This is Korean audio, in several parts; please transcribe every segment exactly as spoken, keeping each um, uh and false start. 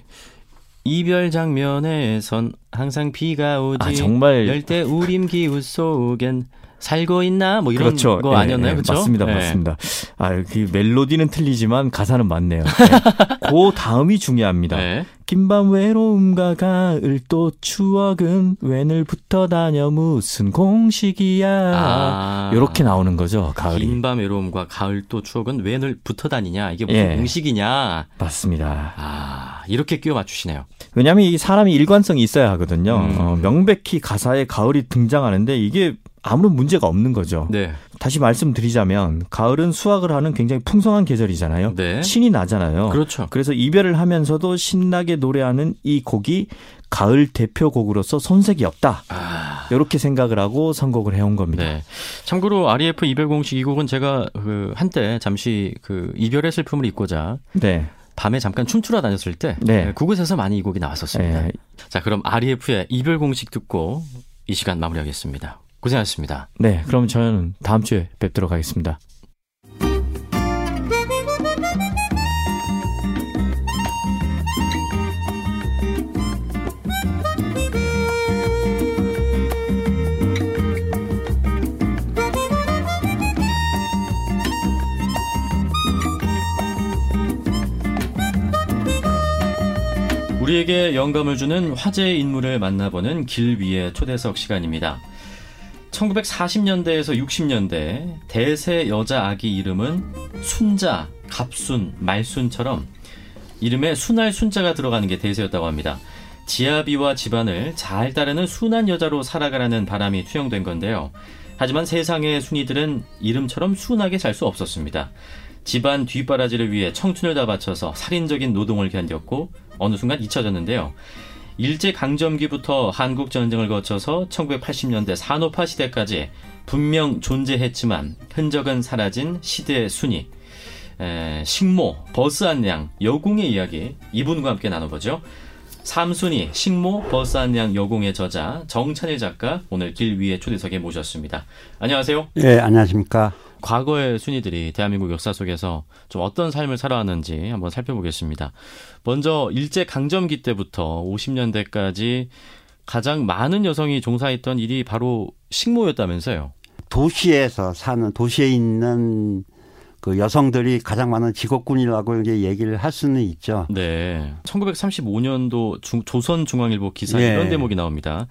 이별 장면에선 항상 비가 오지. 아, 정말. 열대 우림 기후 속엔 살고 있나? 뭐 이런 그렇죠. 거 아니었나요? 예, 예. 그렇죠? 맞습니다. 예. 맞습니다. 아, 그 멜로디는 틀리지만 가사는 맞네요. 예. 그 다음이 중요합니다. 예. 긴밤 외로움과 가을 또 추억은 웬을부터 다녀 무슨 공식이야. 아, 이렇게 나오는 거죠. 가을이. 긴밤 외로움과 가을 또 추억은 웬을부터 다니냐. 이게 무슨 예. 공식이냐. 맞습니다. 아, 이렇게 끼워 맞추시네요. 왜냐하면 이 사람이 일관성이 있어야 하거든요. 음. 어, 명백히 가사에 가을이 등장하는데 이게 아무런 문제가 없는 거죠. 네. 다시 말씀드리자면 가을은 수확을 하는 굉장히 풍성한 계절이잖아요. 네. 신이 나잖아요. 그렇죠. 그래서 이별을 하면서도 신나게 노래하는 이 곡이 가을 대표곡으로서 손색이 없다. 아... 이렇게 생각을 하고 선곡을 해온 겁니다. 네. 참고로 알이에프 이별 공식 이 곡은 제가 그 한때 잠시 그 이별의 슬픔을 잊고자 네. 밤에 잠깐 춤추러 다녔을 때 네. 그곳에서 많이 이 곡이 나왔었습니다. 네. 자, 그럼 알이에프의 이별 공식 듣고 이 시간 마무리하겠습니다. 고생하셨습니다. 네, 그럼 저는 다음 주에 뵙도록 하겠습니다. 우리에게 영감을 주는 화제의 인물을 만나보는 길 위의 초대석 시간입니다. 천구백사십 년대에서 육십 년대 대세 여자 아기 이름은 순자, 갑순, 말순처럼 이름에 순할 순자가 들어가는 게 대세였다고 합니다. 지아비와 집안을 잘 따르는 순한 여자로 살아가라는 바람이 투영된 건데요. 하지만 세상의 순이들은 이름처럼 순하게 살 수 없었습니다. 집안 뒷바라지를 위해 청춘을 다 바쳐서 살인적인 노동을 견뎠고 어느 순간 잊혀졌는데요. 일제강점기부터 한국전쟁을 거쳐서 천구백팔십 년대 산업화 시대까지 분명 존재했지만 흔적은 사라진 시대의 순위, 에, 식모, 버스 안양, 여공의 이야기 이분과 함께 나눠보죠. 삼순위, 식모, 버스 안양, 여공의 저자 정찬일 작가 오늘 길 위의 초대석에 모셨습니다. 안녕하세요. 네, 안녕하십니까. 과거의 순위들이 대한민국 역사 속에서 좀 어떤 삶을 살아왔는지 한번 살펴보겠습니다. 먼저 일제강점기 때부터 오십 년대까지 가장 많은 여성이 종사했던 일이 바로 식모였다면서요. 도시에서 사는, 도시에 있는 그 여성들이 가장 많은 직업군이라고 이제 얘기를 할 수는 있죠. 네. 천구백삼십오 년도 중, 조선중앙일보 기사 네. 이런 대목이 나옵니다.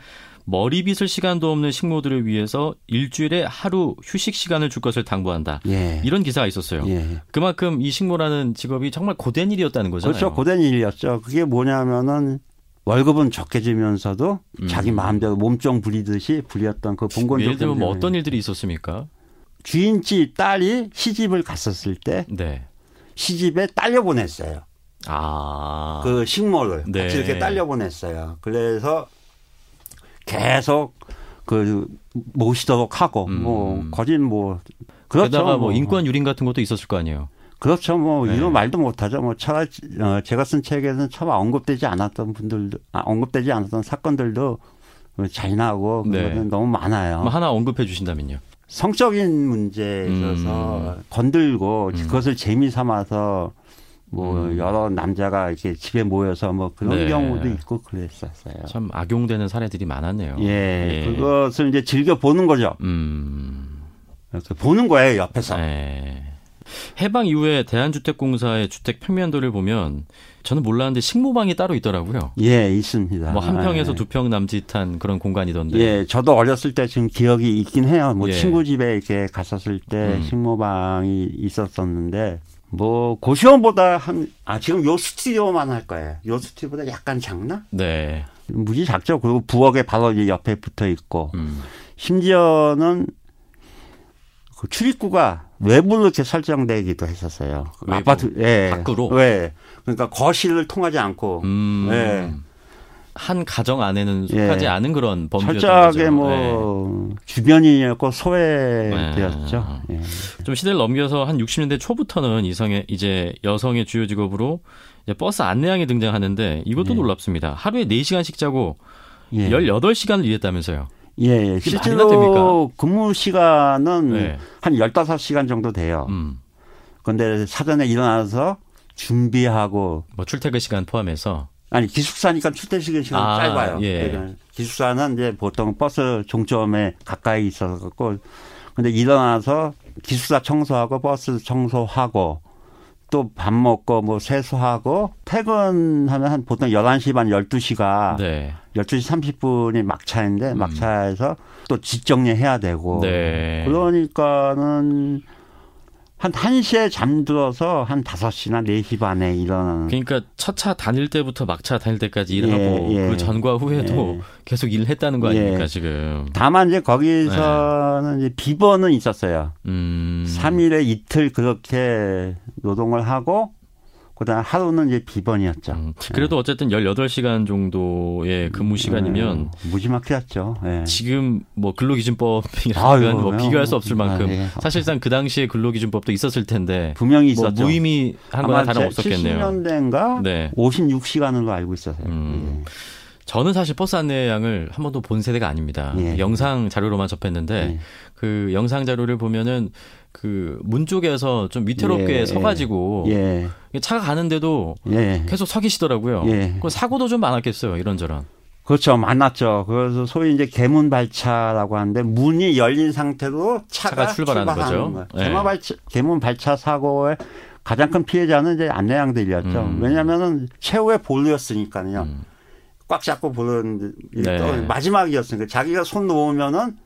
머리 빗을 시간도 없는 식모들을 위해서 일주일에 하루 휴식 시간을 줄 것을 당부한다. 예. 이런 기사가 있었어요. 예. 그만큼 이 식모라는 직업이 정말 고된 일이었다는 거잖아요. 그렇죠. 고된 일이었죠. 그게 뭐냐면은 월급은 적게 주면서도 음. 자기 마음대로 몸종 부리듯이 부렸던 그 봉건적. 예를 들면 뭐 어떤 일들이 있었습니까? 주인집 딸이 시집을 갔었을 때 네. 시집에 딸려 보냈어요. 아. 그 식모를 네. 같이 이렇게 딸려 보냈어요. 그래서 계속 그 모시도록 하고 음. 뭐 거진 뭐 그렇죠. 게다가 뭐 인권 유린 같은 것도 있었을 거 아니에요. 그렇죠. 뭐 네. 이런 말도 못하죠. 뭐 차라리 제가 쓴 책에서는 차마 언급되지 않았던 분들도 아, 언급되지 않았던 사건들도 잔인하고 그거는 네. 너무 많아요. 뭐 하나 언급해 주신다면요. 성적인 문제에 있어서 음. 건들고 음. 그것을 재미 삼아서 뭐 음. 여러 남자가 이렇게 집에 모여서 뭐 그런 네. 경우도 있고 그랬었어요. 참 악용되는 사례들이 많았네요. 예, 예. 그것을 이제 즐겨 보는 거죠. 음. 그래서 보는 거예요 옆에서. 네. 해방 이후에 대한주택공사의 주택 평면도를 보면 저는 몰랐는데 식모방이 따로 있더라고요. 예, 있습니다. 뭐 한 평에서 네. 두 평 남짓한 그런 공간이던데. 예, 저도 어렸을 때 지금 기억이 있긴 해요. 뭐 예. 친구 집에 이렇게 갔었을 때 음. 식모방이 있었었는데. 뭐 고시원보다 한 아 지금 요 스튜디오만 할 거예요. 요 스튜디오보다 약간 작나? 네. 무지 작죠. 그리고 부엌에 바로 이제 옆에 붙어 있고 음. 심지어는 그 출입구가 외부로 이렇게 설정되기도 했었어요. 외부, 아파트 예. 밖으로. 예. 그러니까 거실을 통하지 않고. 음. 예. 한 가정 안에는 속하지 예. 않은 그런 범죄였던 거죠. 철저하게 뭐 예. 주변인이었고 소외되었죠. 예. 예. 좀 시대를 넘겨서 한 육십 년대 초부터는 이성의 이제 여성의 주요 직업으로 이제 버스 안내양이 등장하는데 이것도 예. 놀랍습니다. 하루에 네 시간씩 자고 예. 열여덟 시간을 일했다면서요. 예, 예. 실제로 근무 시간은 네. 한 열다섯 시간 정도 돼요. 그런데 음. 사전에 일어나서 준비하고. 뭐 출퇴근 시간 포함해서. 아니, 기숙사니까 출퇴근 시간이 아, 짧아요. 예. 기숙사는 이제 보통 버스 종점에 가까이 있어서. 근데 일어나서 기숙사 청소하고 버스 청소하고 또 밥 먹고 뭐 세수하고 퇴근하면 한 보통 열한 시 반 열두 시가 네. 열두 시 삼십 분이 막차인데 음. 막차에서 또 집 정리해야 되고 네. 그러니까는 한 한 시에 잠들어서 한 다섯 시나 네 시 반에 일어나는. 그러니까 첫 차 다닐 때부터 막차 다닐 때까지 일하고 예, 예. 그 전과 후에도 예. 계속 일을 했다는 거 아닙니까 예. 지금. 다만 이제 거기서는 예. 이제 비번은 있었어요. 음. 삼 일에 이틀 그렇게 노동을 하고 그다음 하루는 이제 비번이었죠. 음. 그래도 예. 어쨌든 열여덟 시간 정도의 근무 시간이면 예. 무지막지였죠. 예. 지금 뭐 근로기준법이라면 뭐 비교할 수 없을 만큼 예. 사실상 그 당시에 근로기준법도 있었을 텐데 분명히 있었죠. 뭐 무의미한 거나 다름없었겠네요. 칠십 년대인가 네. 오십육 시간으로 알고 있었어요. 음. 예. 저는 사실 버스 안내양을 한 번도 본 세대가 아닙니다. 예. 영상 자료로만 접했는데 예. 그 영상 자료를 보면은 그 문 쪽에서 좀 위태롭게 예. 서가지고 예. 차가 가는데도 예. 계속 서 계시더라고요. 예. 그 사고도 좀 많았겠어요, 이런저런. 그렇죠, 많았죠. 그래서 소위 이제 개문 발차라고 하는데 문이 열린 상태로 차가, 차가 출발하는, 출발하는 거죠. 예. 개문 발차, 개문 발차 사고의 가장 큰 피해자는 이제 안내양들이었죠. 음. 왜냐하면은 최후의 볼루였으니까요. 음. 꽉 잡고 보는 네. 마지막이었으니까 자기가 손 놓으면은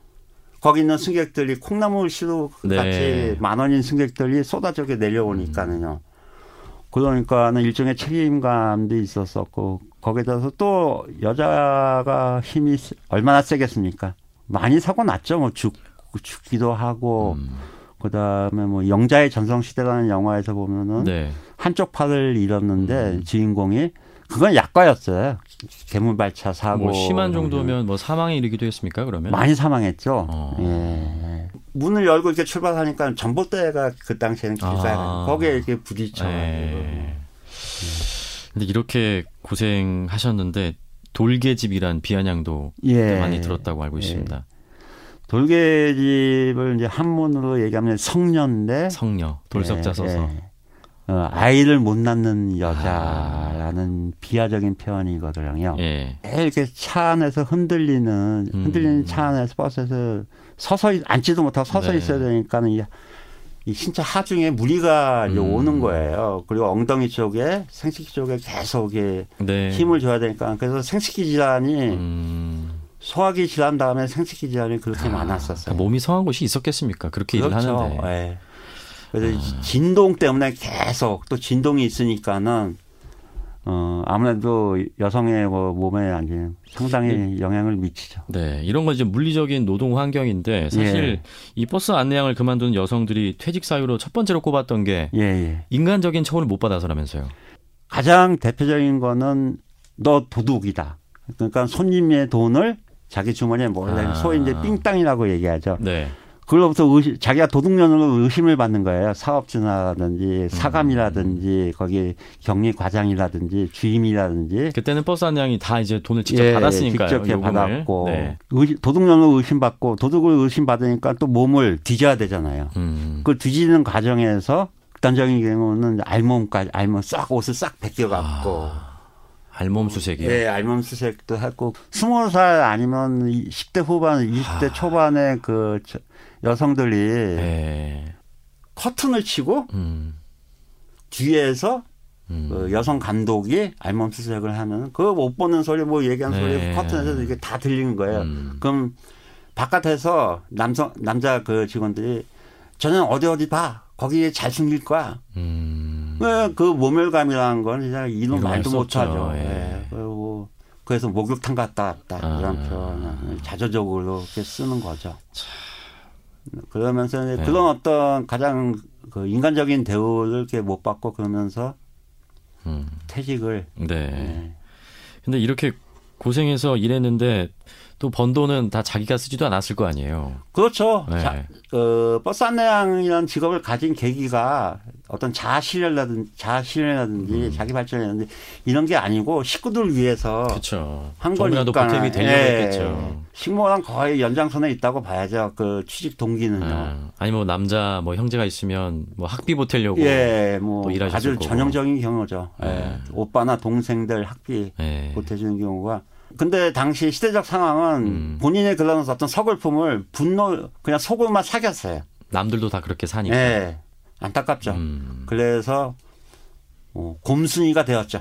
거기 있는 승객들이 콩나물 시루 같이 네. 만 원인 승객들이 쏟아져 내려오니까는요. 그러니까는 일종의 책임감도 있었었고 거기에 대해서 또 여자가 힘이 얼마나 세겠습니까? 많이 사고 났죠. 뭐 죽 죽기도 하고 음. 그다음에 뭐 영자의 전성시대라는 영화에서 보면은 네. 한쪽 팔을 잃었는데 음. 주인공이 그건 약과였어요. 개문발차 사고. 뭐 심한 정도면 뭐 사망에 이르기도 했습니까? 그러면 많이 사망했죠. 어. 예. 문을 열고 이렇게 출발하니까 전봇대가 그 당시에는 길가에 아. 거기에 이렇게 부딪혀. 그런데 예. 이렇게 고생하셨는데 돌계집이란 비아냥도 예. 많이 들었다고 알고 있습니다. 예. 돌계집을 이제 한문으로 얘기하면 성녀인데. 성녀. 돌석자 예. 써서. 예. 어, 아이를 못 낳는 여자라는 아. 비하적인 표현이거든요. 예. 이렇게 차 안에서 흔들리는 흔들리는 음. 차 안에서 버스에서 서서 앉지도 못하고 서서 네. 있어야 되니까 이, 이 신체 하중에 무리가 음. 오는 거예요. 그리고 엉덩이 쪽에 생식기 쪽에 계속 네. 힘을 줘야 되니까 그래서 생식기 질환이 음. 소화기 질환 다음에 생식기 질환이 그렇게 아. 많았었어요. 몸이 성한 곳이 있었겠습니까? 그렇게 그렇죠. 일을 하는데. 예. 그래서 아. 진동 때문에 계속 또 진동이 있으니까는 어 아무래도 여성의 뭐 몸에 아주 상당히 영향을 미치죠. 네, 이런 건 이제 물리적인 노동 환경인데 사실 예. 이 버스 안내양을 그만둔 여성들이 퇴직 사유로 첫 번째로 꼽았던 게 예예. 인간적인 처우를 못 받아서라면서요. 가장 대표적인 거는 너 도둑이다. 그러니까 손님의 돈을 자기 주머니에 몰래 아. 소위 이제 삥땅이라고 얘기하죠. 네. 그로부터 의심, 자기가 도둑년으로 의심을 받는 거예요. 사업주라든지 사감이라든지 음. 거기 경리과장이라든지 주임이라든지. 그때는 버스 안내양이 다 이제 돈을 직접 예, 받았으니까요. 직접 받았고 네. 도둑년으로 의심받고 도둑을 의심받으니까 또 몸을 뒤져야 되잖아요. 음. 그 뒤지는 과정에서 극단적인 경우는 알몸까지 알몸 싹 옷을 싹 벗겨갖고. 아. 알몸 수색이요? 네, 알몸 수색도 했고 스무 살 아니면 십 대 후반, 이십 대 아. 초반에 그 여성들이 네. 커튼을 치고 음. 뒤에서 음. 그 여성 감독이 알몸 수색을 하면 그거 못 보는 소리, 뭐 얘기하는 네. 소리 커튼에서 이게 다 들리는 거예요. 음. 그럼 바깥에서 남성 남자 그 직원들이 저는 어디 어디 봐. 거기에 잘 숨길 거야. 음. 그 모멸감이라는 건 그냥 이놈 말도 못하죠. 예. 예. 그리고 그래서 목욕탕 갔다 왔다 아. 이런 표현을 자조적으로 이렇게 쓰는 거죠. 참. 그러면서 네. 그런 어떤 가장 그 인간적인 대우를 이렇게 못 받고 그러면서 음. 퇴직을. 네. 그런데 네. 이렇게 고생해서 일했는데 또 번 돈은 다 자기가 쓰지도 않았을 거 아니에요. 그렇죠. 네. 자, 그 버스 안내양이라는 직업을 가진 계기가 어떤 자아실현이라든지, 자아실현이라든지 음. 자기 발전이라든지 이런 게 아니고 식구들 위해서 그쵸. 한 거니까. 좀이라도 보탬이 되려고 예, 했겠죠. 식모랑 거의 연장선에 있다고 봐야죠. 그 취직 동기는요. 아, 아니 뭐 남자 뭐 형제가 있으면 뭐 학비 보태려고 예, 뭐 또 일하실 아주 거고. 전형적인 경우죠. 예. 예. 오빠나 동생들 학비 예. 보태주는 경우가. 근데 당시 시대적 상황은 음. 본인의 글러서 어떤 서글픔을 분노 그냥 속으로만 사겼어요. 남들도 다 그렇게 사니까. 예. 안타깝죠. 음. 그래서 어, 곰순이가 되었죠.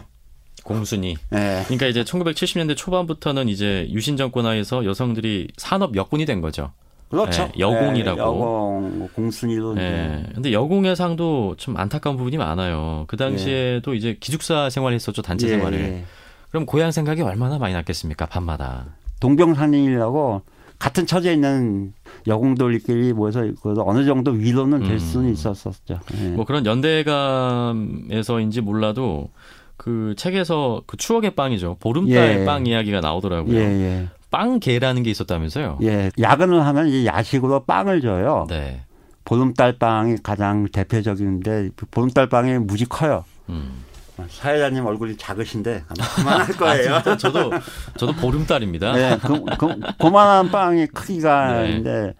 곰순이. 네. 그러니까 이제 천구백칠십 년대 초반부터는 이제 유신 정권 하에서 여성들이 산업 여군이 된 거죠. 그렇죠. 네, 여공이라고. 네, 여공, 공순이도. 네. 근데 여공의 상도 좀 안타까운 부분이 많아요. 그 당시에도 네. 이제 기숙사 생활했었죠. 단체 네. 생활을. 네. 그럼 고향 생각이 얼마나 많이 났겠습니까? 밤마다. 동병상련이라고. 같은 처지에 있는 여공들끼리 모여서 어느 정도 위로는 될 수는 있었었죠. 네. 뭐 그런 연대감에서인지 몰라도 그 책에서 그 추억의 빵이죠. 보름달 예. 빵 이야기가 나오더라고요. 예, 예. 빵계라는 게 있었다면서요. 예. 야근을 하면 이제 야식으로 빵을 줘요. 네. 보름달 빵이 가장 대표적인데 보름달 빵이 무지 커요. 음. 사회자님 얼굴이 작으신데 아마 그만할 거예요. 아, 저도 저도 보름달입니다. 네, 그, 그, 그만한 빵의 크기가 네. 인데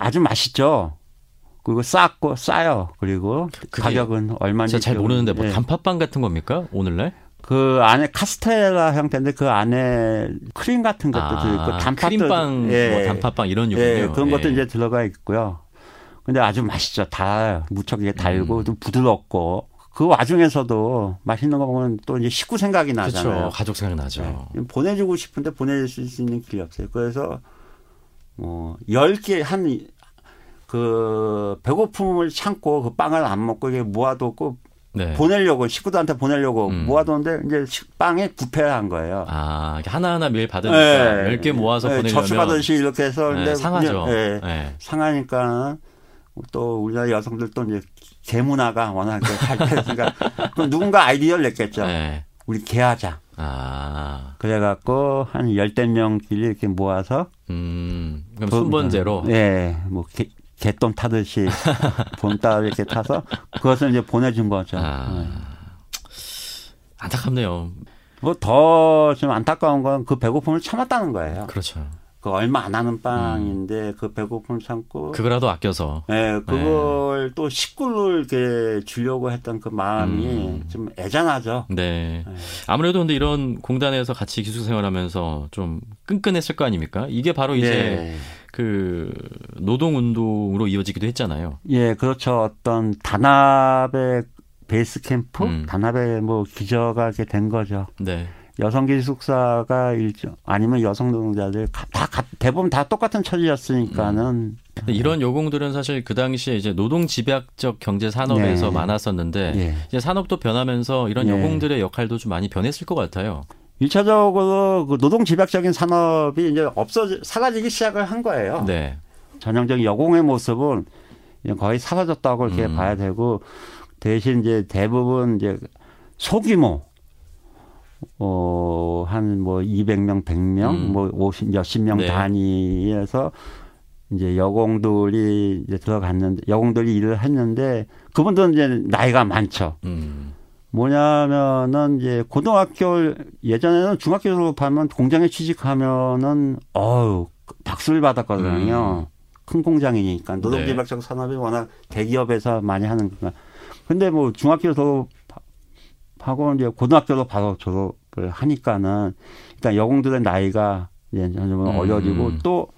아주 맛있죠. 그리고 싸고 싸요. 그리고 가격은 얼마인지 제가 잘 모르는데 뭐 네. 단팥빵 같은 겁니까 오늘날? 그 안에 카스텔라 형태인데 그 안에 크림 같은 것도 아, 들어있고 단팥도 크림빵, 예, 뭐 단팥빵 이런 요군요. 예, 그런 것도 예. 이제 들어가 있고요. 근데 아주 맛있죠. 달아요. 무척이게 달고 음. 좀 부드럽고. 그 와중에서도 맛있는 거 보면 또 이제 식구 생각이 나잖아요. 그렇죠. 가족 생각이 나죠. 네. 보내주고 싶은데 보내줄 수 있는 길이 없어요. 그래서 뭐 열 개 한 그 배고픔을 참고 그 빵을 안 먹고 이게 모아두고 네. 보내려고 식구들한테 보내려고 음. 모아두는데 이제 빵에 부패한 거예요. 아 하나하나 매일 받으니까 네. 열 개 모아서 네. 보내려면. 접수 받으시 이렇게 해서 네. 상하죠. 네. 네. 상하니까 또 우리나라 여성들도 이제 개문화가 워낙 발달했으니까 누군가 아이디어를 냈겠죠. 네. 우리 개하자. 아. 그래갖고 한 열댓 명끼리 이렇게 모아서. 음. 그럼 돈, 순번제로. 예. 뭐 개, 개똥 타듯이 본따를 이렇게 타서 그것을 이제 보내준 거죠. 아. 네. 안타깝네요. 뭐 더 좀 안타까운 건 그 배고픔을 참았다는 거예요. 그렇죠. 그 얼마 안 하는 빵인데 음. 그 배고픔을 참고 그거라도 아껴서 예, 그걸 네. 또 식구를 이렇게 주려고 했던 그 마음이 음. 좀 애잔하죠. 네. 예. 아무래도 근데 이런 공단에서 같이 기숙사 생활하면서 좀 끈끈했을 거 아닙니까? 이게 바로 이제 예. 그 노동 운동으로 이어지기도 했잖아요. 예, 그렇죠. 어떤 단합의 베이스 캠프, 음. 단합의 뭐 기저가 이렇게 된 거죠. 네. 여성 기숙사가 일정 아니면 여성 노동자들 다 대부분 다 똑같은 처지였으니까는 음. 이런 요공들은 사실 그 당시에 이제 노동 집약적 경제 산업에서 네. 많았었는데 네. 이제 산업도 변하면서 이런 네. 요공들의 역할도 좀 많이 변했을 것 같아요. 일차적으로 그 노동 집약적인 산업이 이제 없어 사라지기 시작을 한 거예요. 네. 전형적인 여공의 모습은 거의 사라졌다고 이렇게 음. 봐야 되고 대신 이제 대부분 이제 소규모 어, 한 뭐 이백 명, 백 명, 음. 뭐 오십 몇십 명 네. 단위에서 이제 여공들이 이제 들어갔는데 여공들이 일을 했는데 그분들은 이제 나이가 많죠. 음. 뭐냐면은 이제 고등학교 예전에는 중학교 졸업하면 공장에 취직하면은 어우 박수를 받았거든요. 음. 큰 공장이니까 노동집약적 네. 산업이 워낙 대기업에서 많이 하는 거니까. 근데 뭐 중학교 졸업 하고 이제 고등학교도 바로 졸업을 하니까는 일단 여공들의 나이가 이제 점점 어려지고 음. 또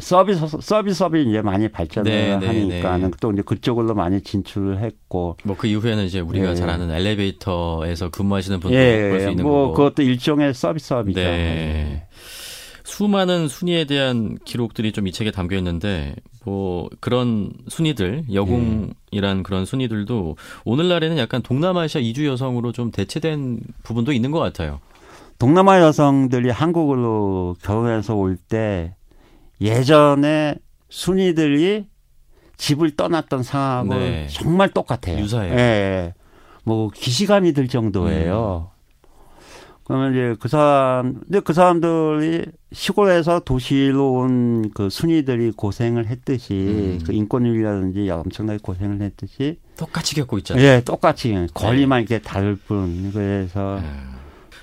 서비스 서비스업이 이제 많이 발전을 네, 하니까는 네, 또 이제 그쪽으로 많이 진출을 했고 뭐 그 이후에는 이제 우리가 네. 잘 아는 엘리베이터에서 근무하시는 분들 네, 볼 수 있는 뭐 거고 그것도 일종의 서비스업이죠. 네. 네. 수많은 순위에 대한 기록들이 좀 이 책에 담겨 있는데 뭐 그런 순위들 여공이란 예. 그런 순위들도 오늘날에는 약간 동남아시아 이주 여성으로 좀 대체된 부분도 있는 것 같아요. 동남아 여성들이 한국으로 결혼해서 올 때 예전에 순위들이 집을 떠났던 상황하고 네. 정말 똑같아요. 유사해요. 예. 뭐 기시감이 들 정도예요. 음. 그러면 이제 그 사람, 이제 그 사람들이 시골에서 도시로 온 그 순이들이 고생을 했듯이 음. 그 인권위라든지 엄청나게 고생을 했듯이 똑같이 겪고 있잖아요. 예, 똑같이 권리만 이렇게 다를 뿐. 그래서 음.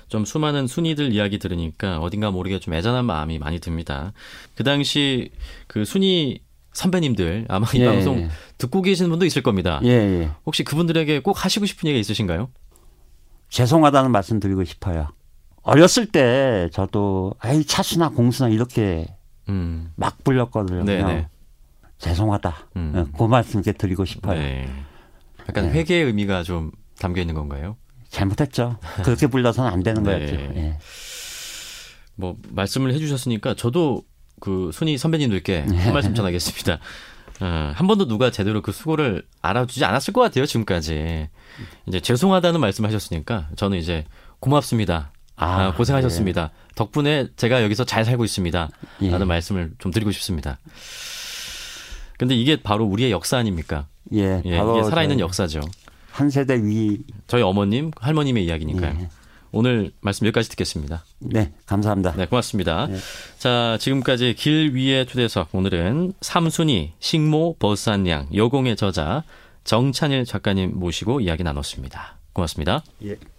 좀 수많은 순이들 이야기 들으니까 어딘가 모르게 좀 애잔한 마음이 많이 듭니다. 그 당시 그 순이 선배님들 아마 이 예. 방송 듣고 계시는 분도 있을 겁니다. 예, 예. 혹시 그분들에게 꼭 하시고 싶은 얘기 있으신가요? 죄송하다는 말씀 드리고 싶어요. 어렸을 때 저도 아이 차수나 공수나 이렇게 음. 막 불렸거든요. 네네. 죄송하다. 음. 그 말씀 이렇게 드리고 싶어요. 네. 약간 네. 회개의 의미가 좀 담겨 있는 건가요? 잘못했죠. 그렇게 불러서는 안 되는 네. 거였죠. 예. 뭐 말씀을 해주셨으니까 저도 그 순이 선배님들께 한 말씀 전하겠습니다. 어, 한 번도 누가 제대로 그 수고를 알아주지 않았을 것 같아요. 지금까지 이제 죄송하다는 말씀하셨으니까 저는 이제 고맙습니다. 아, 아, 고생하셨습니다. 예. 덕분에 제가 여기서 잘 살고 있습니다. 예. 라는 말씀을 좀 드리고 싶습니다. 근데 이게 바로 우리의 역사 아닙니까? 예, 예, 이게 살아있는 역사죠. 한 세대 위. 저희 어머님, 할머님의 이야기니까요. 예. 오늘 말씀 여기까지 듣겠습니다. 네, 감사합니다. 네, 고맙습니다. 예. 자, 지금까지 길 위의 초대석. 오늘은 삼순이, 식모, 버산양, 여공의 저자 정찬일 작가님 모시고 이야기 나눴습니다. 고맙습니다. 예.